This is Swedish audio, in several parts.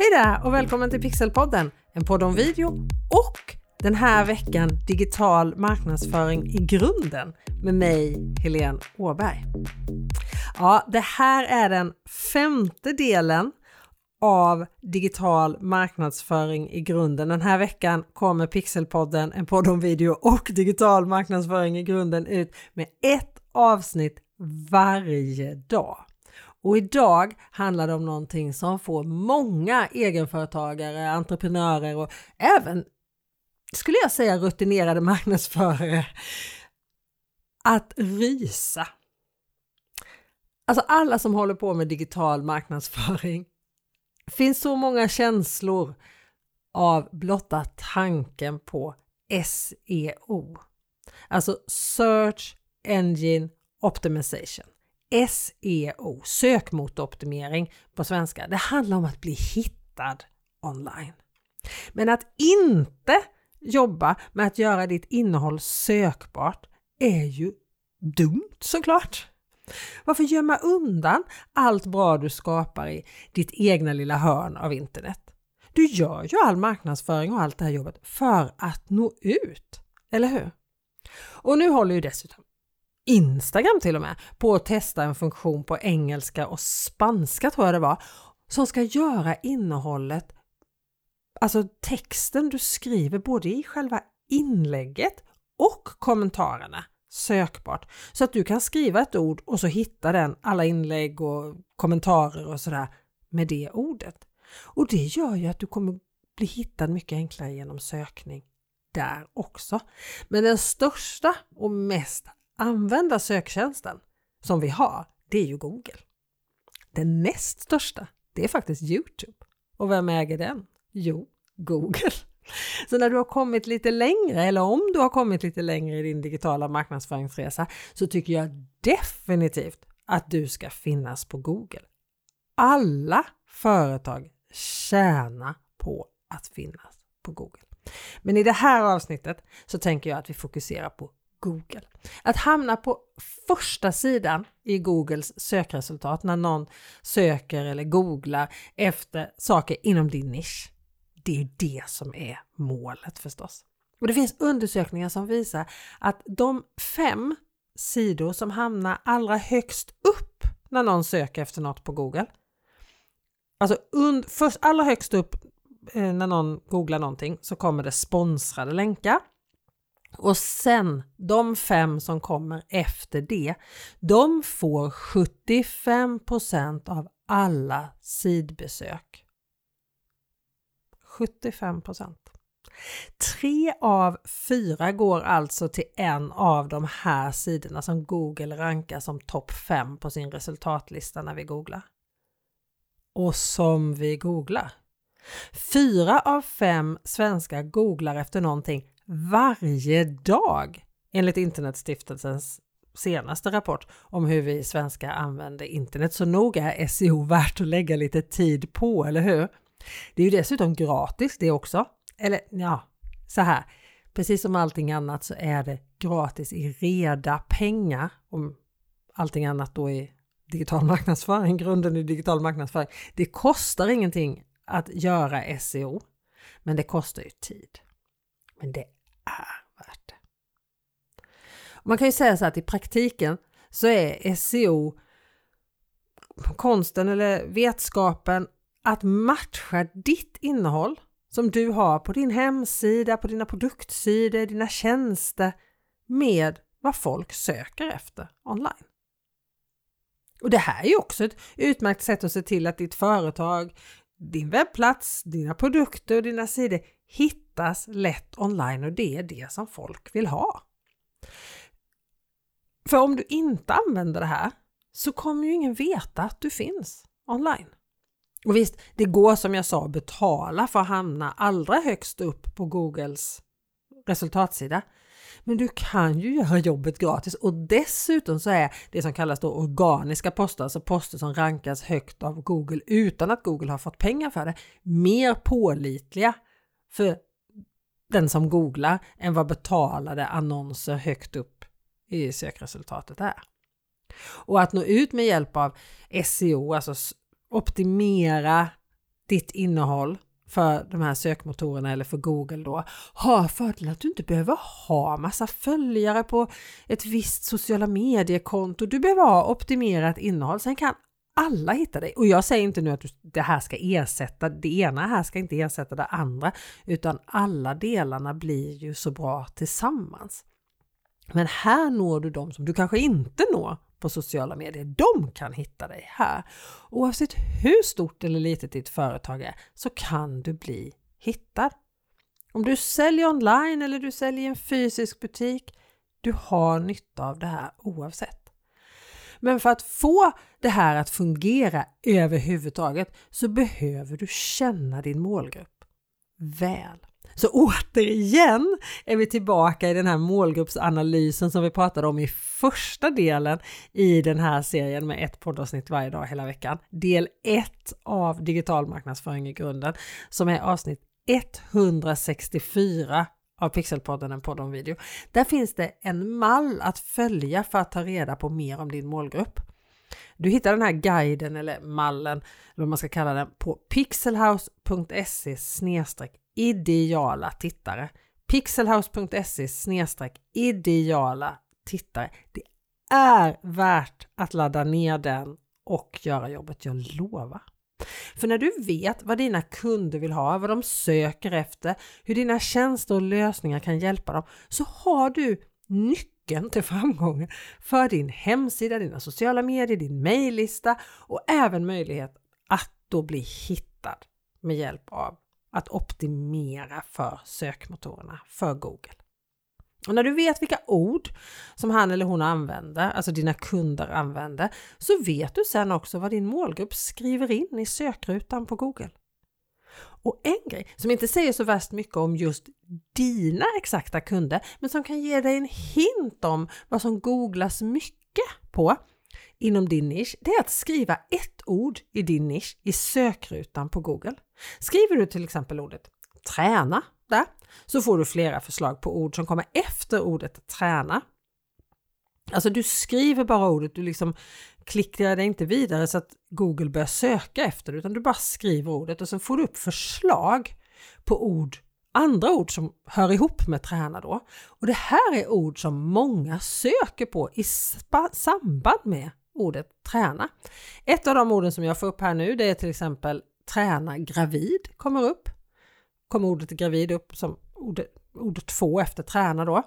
Hej där och välkommen till Pixelpodden, en podd om video och den här veckan digital marknadsföring i grunden med mig, Helene Åberg. Ja, det här är den femte delen av digital marknadsföring i grunden. Den här veckan kommer Pixelpodden, en podd om video och digital marknadsföring i grunden ut med ett avsnitt varje dag. Och idag handlar det om någonting som får många egenföretagare, entreprenörer och även, skulle jag säga, rutinerade marknadsförare att rysa. Alltså alla som håller på med digital marknadsföring. Det finns så många känslor av blotta tanken på SEO. Alltså Search Engine Optimization. SEO, sökmotoroptimering på svenska. Det handlar om att bli hittad online. Men att inte jobba med att göra ditt innehåll sökbart är ju dumt såklart. Varför gömma undan allt bra du skapar i ditt egna lilla hörn av internet? Du gör ju all marknadsföring och allt det här jobbet för att nå ut, eller hur? Och nu håller ju dessutom Instagram till och med på att testa en funktion på engelska och spanska, tror jag det var, som ska göra innehållet, alltså texten du skriver både i själva inlägget och kommentarerna, sökbart. Så att du kan skriva ett ord och så hitta den, alla inlägg och kommentarer och sådär med det ordet. Och det gör ju att du kommer bli hittad mycket enklare genom sökning där också. Men den största och mest använda söktjänsten som vi har, det är ju Google. Den näst största, det är faktiskt YouTube. Och vem äger den? Jo, Google. Så när du har kommit lite längre, eller om du har kommit lite längre i din digitala marknadsföringsresa, så tycker jag definitivt att du ska finnas på Google. Alla företag tjänar på att finnas på Google. Men i det här avsnittet så tänker jag att vi fokuserar på Google. Att hamna på första sidan i Googles sökresultat när någon söker eller googlar efter saker inom din nisch. Det är det som är målet förstås. Och det finns undersökningar som visar att de 5 sidor som hamnar allra högst upp när någon söker efter något på Google. Alltså först allra högst upp när någon googlar någonting så kommer det sponsrade länkar. Och sen de 5 som kommer efter det, de får 75% av alla sidbesök. 75%. 3 av 4 går alltså till en av de här sidorna som Google rankar som topp 5 på sin resultatlista när vi googlar. Och som vi googlar. 4 av 5 svenskar googlar efter någonting varje dag enligt Internetstiftelsens senaste rapport om hur vi svenskar använder internet. Så nog är SEO värt att lägga lite tid på, eller hur? Det är ju dessutom gratis det också. Eller ja, så här. Precis som allting annat så är det gratis i reda pengar. Om allting annat då i digital marknadsföring, grunden i digital marknadsföring. Det kostar ingenting att göra SEO. Men det kostar ju tid. Men det är värt det. Man kan ju säga så att i praktiken så är SEO konsten eller vetskapen att matcha ditt innehåll som du har på din hemsida, på dina produktsidor, dina tjänster med vad folk söker efter online. Och det här är ju också ett utmärkt sätt att se till att ditt företag, din webbplats, dina produkter och dina sidor hittas lätt online, och det är det som folk vill ha. För om du inte använder det här så kommer ju ingen veta att du finns online. Och visst, det går som jag sa betala för att hamna allra högst upp på Googles resultatsida. Men du kan ju göra jobbet gratis, och dessutom så är det som kallas då organiska poster, alltså poster som rankas högt av Google utan att Google har fått pengar för det, mer pålitliga för den som googlar än vad betalade annonser högt upp i sökresultatet är. Och att nå ut med hjälp av SEO, alltså optimera ditt innehåll för de här sökmotorerna eller för Google då, har fördelen att du inte behöver ha massa följare på ett visst sociala mediekonto. Du behöver ha optimerat innehåll. Sen kan alla hitta dig. Och jag säger inte nu att det här ska ersätta det ena, här ska inte ersätta det andra, utan alla delarna blir ju så bra tillsammans. Men här når du de som du kanske inte når på sociala medier. De kan hitta dig här. Oavsett hur stort eller litet ditt företag är så kan du bli hittad. Om du säljer online eller du säljer i en fysisk butik, du har nytta av det här oavsett. Men för att få det här att fungera överhuvudtaget så behöver du känna din målgrupp väl. Så återigen är vi tillbaka i den här målgruppsanalysen som vi pratade om i första delen i den här serien med ett poddavsnitt varje dag hela veckan. Del 1 av digital marknadsföring i grunden, som är avsnitt 164 av Pixelpodden, en podd om video. Där finns det en mall att följa för att ta reda på mer om din målgrupp. Du hittar den här guiden eller mallen, vad man ska kalla den, på pixelhouse.se/ideala tittare. pixelhouse.se/ideala tittare. Det är värt att ladda ner den och göra jobbet, jag lovar. För när du vet vad dina kunder vill ha, vad de söker efter, hur dina tjänster och lösningar kan hjälpa dem, så har du nyckeln till framgången för din hemsida, dina sociala medier, din mejllista och även möjlighet att då bli hittad med hjälp av att optimera för sökmotorerna, för Google. Och när du vet vilka ord som han eller hon använder, alltså dina kunder använder, så vet du sen också vad din målgrupp skriver in i sökrutan på Google. Och en grej som inte säger så värst mycket om just dina exakta kunder, men som kan ge dig en hint om vad som googlas mycket på inom din nisch, det är att skriva ett ord i din nisch i sökrutan på Google. Skriver du till exempel ordet träna där, så får du flera förslag på ord som kommer efter ordet träna. Alltså du skriver bara ordet, du liksom klickar dig inte vidare så att Google börjar söka efter det, utan du bara skriver ordet och så får du upp förslag på ord, andra ord som hör ihop med träna då. Och det här är ord som många söker på i samband med ordet träna. Ett av de orden som jag får upp här nu, det är till exempel träna gravid kommer upp. Kommer ordet gravid upp som ord 2 efter träna då.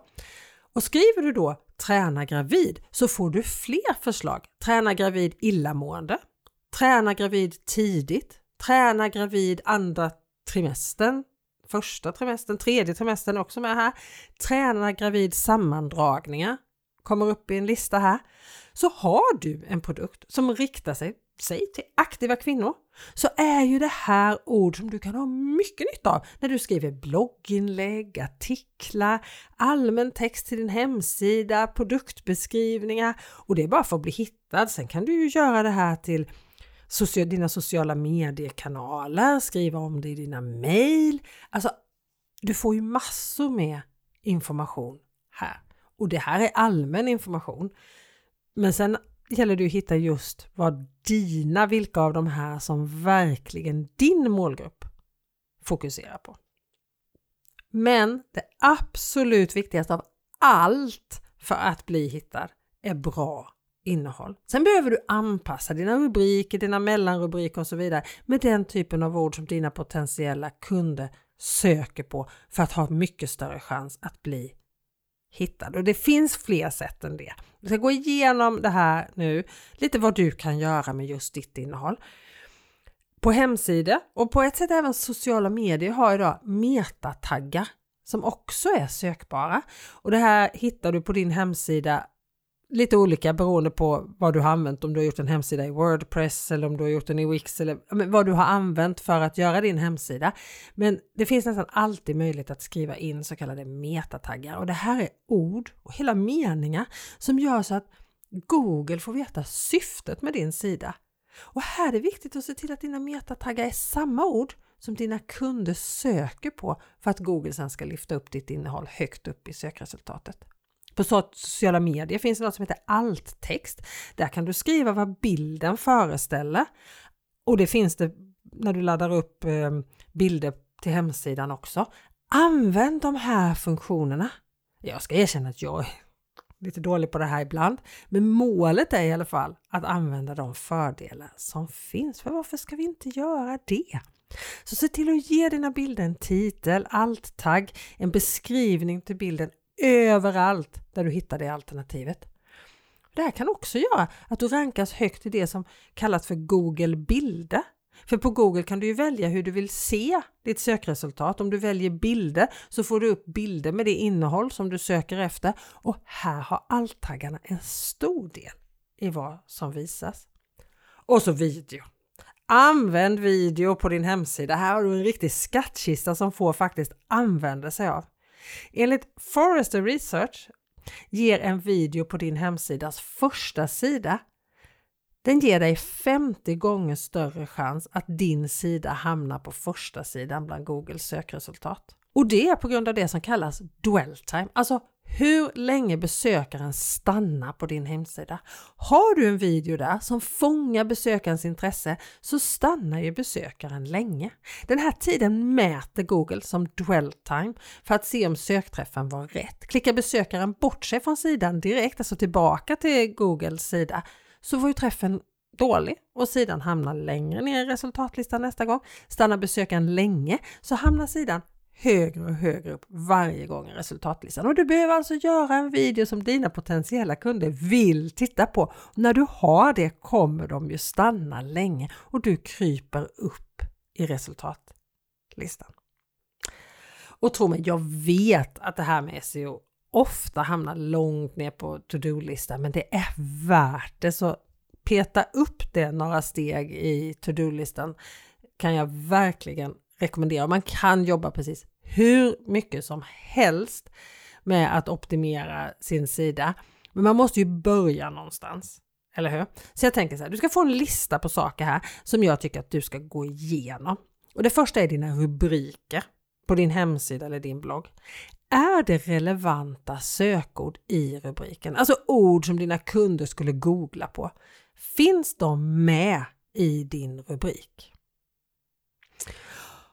Och skriver du då träna gravid så får du fler förslag. Träna gravid illamående. Träna gravid tidigt. Träna gravid andra trimestern. Första trimestern. Tredje trimestern också med här. Träna gravid sammandragningar. Kommer upp i en lista här. Så har du en produkt som riktar sig till aktiva kvinnor, så är ju det här ord som du kan ha mycket nytta av när du skriver blogginlägg, artiklar, allmän text till din hemsida, produktbeskrivningar, och det är bara för att bli hittad. Sen kan du ju göra det här till dina sociala mediekanaler, skriva om det i dina mejl. Alltså du får ju massor med information här, och det här är allmän information, men sen gäller det att hitta just vilka av de här som verkligen din målgrupp fokuserar på. Men det absolut viktigaste av allt för att bli hittad är bra innehåll. Sen behöver du anpassa dina rubriker, dina mellanrubriker och så vidare med den typen av ord som dina potentiella kunder söker på för att ha mycket större chans att bli hittad. Och det finns fler sätt än det. Vi ska gå igenom det här nu. Lite vad du kan göra med just ditt innehåll. På hemsidor och på ett sätt även sociala medier har idag metataggar som också är sökbara. Och det här hittar du på din hemsida lite olika beroende på vad du har använt. Om du har gjort en hemsida i WordPress eller om du har gjort den i Wix eller vad du har använt för att göra din hemsida. Men det finns nästan alltid möjlighet att skriva in så kallade metataggar. Och det här är ord och hela meningar som gör så att Google får veta syftet med din sida. Och här är det viktigt att se till att dina metataggar är samma ord som dina kunder söker på för att Google sen ska lyfta upp ditt innehåll högt upp i sökresultatet. På sociala medier finns det något som heter Alt-text. Där kan du skriva vad bilden föreställer. Och det finns det när du laddar upp bilder till hemsidan också. Använd de här funktionerna. Jag ska erkänna att jag är lite dålig på det här ibland. Men målet är i alla fall att använda de fördelar som finns. För varför ska vi inte göra det? Så se till att ge dina bilder en titel, alt-tagg, en beskrivning till bilden överallt där du hittar det alternativet. Det här kan också göra att du rankas högt i det som kallas för Google bilder. För på Google kan du ju välja hur du vill se ditt sökresultat. Om du väljer bilder så får du upp bilder med det innehåll som du söker efter. Och här har alt-taggarna en stor del i vad som visas. Och så video. Använd video på din hemsida. Här har du en riktig skattkista som får faktiskt använda sig av. Enligt Forrester Research ger en video på din hemsidas första sida. Den ger dig 50 gånger större chans att din sida hamnar på första sidan bland Googles sökresultat. Och det är på grund av det som kallas dwell time. Alltså hur länge besökaren stannar på din hemsida. Har du en video där som fångar besökarens intresse så stannar ju besökaren länge. Den här tiden mäter Google som dwell time för att se om sökträffen var rätt. Klickar besökaren bort sig från sidan direkt, alltså tillbaka till Googles sida, så var ju träffen dålig och sidan hamnar längre ner i resultatlistan nästa gång. Stannar besökaren länge så hamnar sidan högre och högre upp varje gång i resultatlistan. Och du behöver alltså göra en video som dina potentiella kunder vill titta på. När du har det kommer de ju stanna länge och du kryper upp i resultatlistan. Och tro mig, jag vet att det här med SEO ofta hamnar långt ner på to-do-listan, men det är värt det. Så peta upp det några steg i to-do-listan kan jag verkligen rekommendera. Man kan jobba precis hur mycket som helst med att optimera sin sida. Men man måste ju börja någonstans. Eller hur? Så jag tänker så här, du ska få en lista på saker här som jag tycker att du ska gå igenom. Och det första är dina rubriker på din hemsida eller din blogg. Är det relevanta sökord i rubriken? Alltså ord som dina kunder skulle googla på. Finns de med i din rubrik?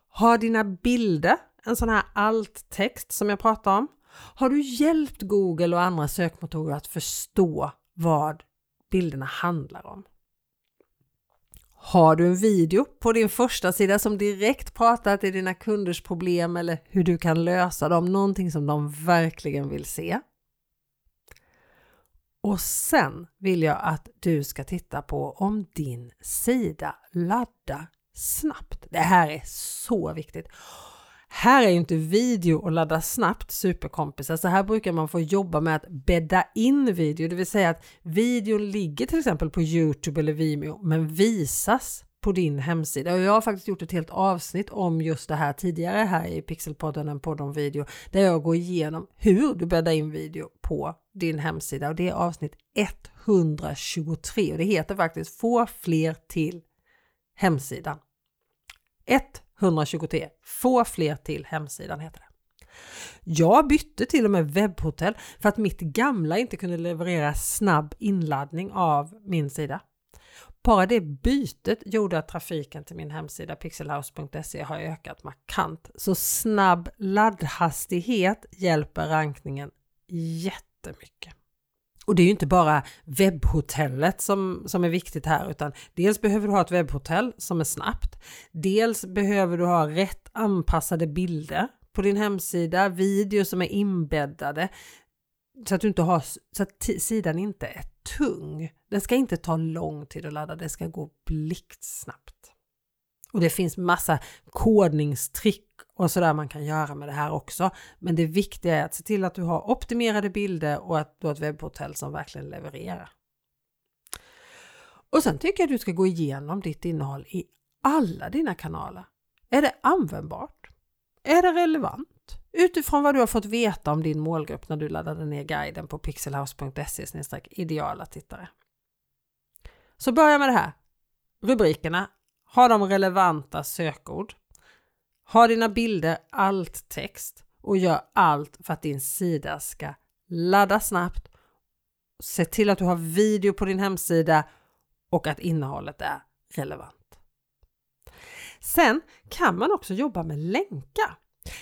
Har dina bilder en sån här alt-text som jag pratade om? Har du hjälpt Google och andra sökmotorer att förstå vad bilderna handlar om? Har du en video på din första sida som direkt pratar till dina kunders problem eller hur du kan lösa dem? Någonting som de verkligen vill se. Och sen vill jag att du ska titta på om din sida laddar snabbt. Det här är så viktigt. Här är ju inte video och ladda snabbt superkompisar. Så här brukar man få jobba med att bädda in video. Det vill säga att videon ligger till exempel på YouTube eller Vimeo men visas på din hemsida. Och jag har faktiskt gjort ett helt avsnitt om just det här tidigare här i Pixelpodden, en podd om video. Där jag går igenom hur du bäddar in video på din hemsida. Och det är avsnitt 123. Och det heter faktiskt Få fler till hemsidan. 123. Få fler till hemsidan heter det. Jag bytte till och med webbhotell för att mitt gamla inte kunde leverera snabb inladdning av min sida. Bara det bytet gjorde att trafiken till min hemsida pixelhouse.se har ökat markant. Så snabb laddhastighet hjälper rankningen jättemycket. Och det är ju inte bara webbhotellet som är viktigt här, utan dels behöver du ha ett webbhotell som är snabbt. Dels behöver du ha rätt anpassade bilder på din hemsida, video som är inbäddade så att du inte har, så att sidan inte är tung. Den ska inte ta lång tid att ladda, det ska gå blixtsnabbt. Och det finns massa kodningstrick och sådär man kan göra med det här också. Men det viktiga är att se till att du har optimerade bilder och att du har ett webbhotell som verkligen levererar. Och sen tycker jag att du ska gå igenom ditt innehåll i alla dina kanaler. Är det användbart? Är det relevant? Utifrån vad du har fått veta om din målgrupp när du laddade ner guiden på pixelhouse.se/ideala tittare. Så börja med det här. Rubrikerna. Har de relevanta sökord? Har dina bilder allt text och gör allt för att din sida ska ladda snabbt. Se till att du har video på din hemsida och att innehållet är relevant. Sen kan man också jobba med länkar.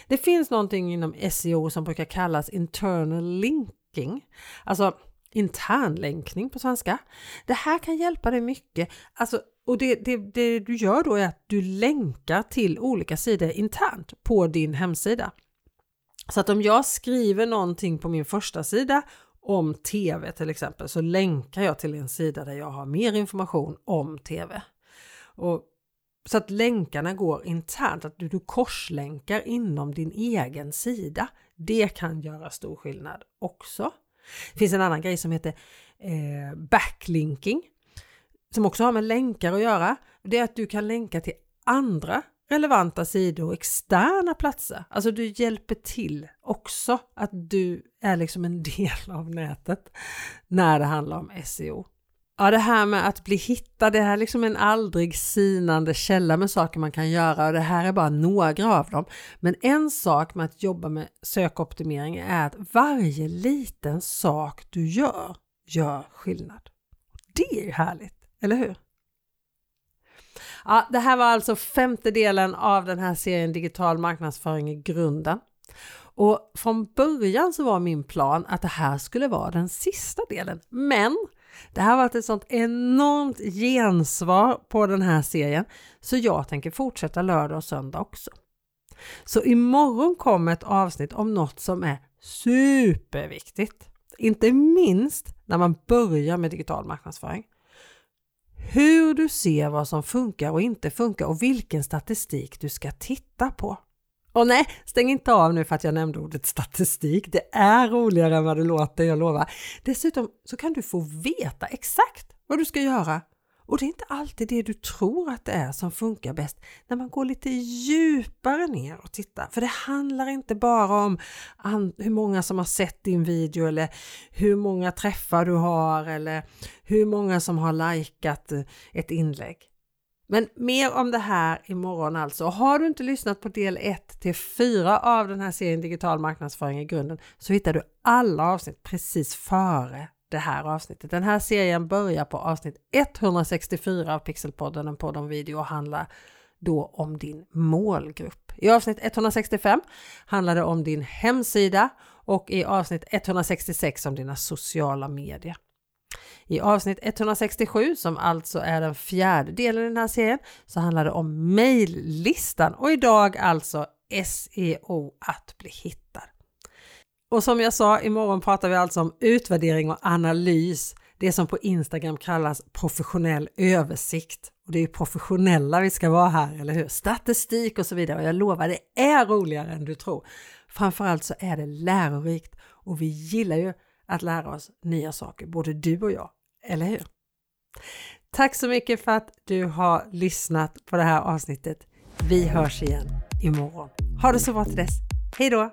Det finns någonting inom SEO som brukar kallas internal linking. Alltså internlänkning på svenska. Det här kan hjälpa dig mycket. Alltså, och det du gör då är att du länkar till olika sidor internt på din hemsida. Så att om jag skriver någonting på min första sida om tv till exempel, så länkar jag till en sida där jag har mer information om tv. Och så att länkarna går internt, att du korslänkar inom din egen sida. Det kan göra stor skillnad också. Det finns en annan grej som heter backlinking, som också har med länkar att göra. Det är att du kan länka till andra relevanta sidor och externa platser. Alltså du hjälper till också, att du är liksom en del av nätet när det handlar om SEO. Ja, det här med att bli hittad, det här är liksom en aldrig sinande källa med saker man kan göra, och det här är bara några av dem. Men en sak med att jobba med sökoptimering är att varje liten sak du gör skillnad. Det är ju härligt, eller hur? Ja, det här var alltså 5:e delen av den här serien Digital marknadsföring i grunden. Och från början så var min plan att det här skulle vara den sista delen. Men det här har varit ett sånt enormt gensvar på den här serien, så jag tänker fortsätta lördag och söndag också. Så imorgon kommer ett avsnitt om något som är superviktigt. Inte minst när man börjar med digital marknadsföring. Hur du ser vad som funkar och inte funkar, och vilken statistik du ska titta på. Och nej, stäng inte av nu för att jag nämnde ordet statistik. Det är roligare än vad det låter, jag lovar. Dessutom så kan du få veta exakt vad du ska göra. Och det är inte alltid det du tror att det är som funkar bäst, när man går lite djupare ner och tittar. För det handlar inte bara om hur många som har sett din video, eller hur många träffar du har, eller hur många som har likat ett inlägg. Men mer om det här imorgon alltså. Har du inte lyssnat på del 1-4 av den här serien Digital marknadsföring i grunden, så hittar du alla avsnitt precis före det här avsnittet. Den här serien börjar på avsnitt 164 av Pixelpodden, en podd om video, och handlar då om din målgrupp. I avsnitt 165 handlar det om din hemsida, och i avsnitt 166 om dina sociala medier. I avsnitt 167, som alltså är den 4:e delen i den här serien, så handlar det om mejllistan, och idag alltså SEO, att bli hittad. Och som jag sa, imorgon pratar vi alltså om utvärdering och analys. Det som på Instagram kallas professionell översikt. Och det är ju professionella vi ska vara här, eller hur? Statistik och så vidare. Och jag lovar, det är roligare än du tror. Framförallt så är det lärorikt, och vi gillar ju att lära oss nya saker, både du och jag, eller hur? Tack så mycket för att du har lyssnat på det här avsnittet. Vi hörs igen imorgon. Ha det så bra till dess. Hej då!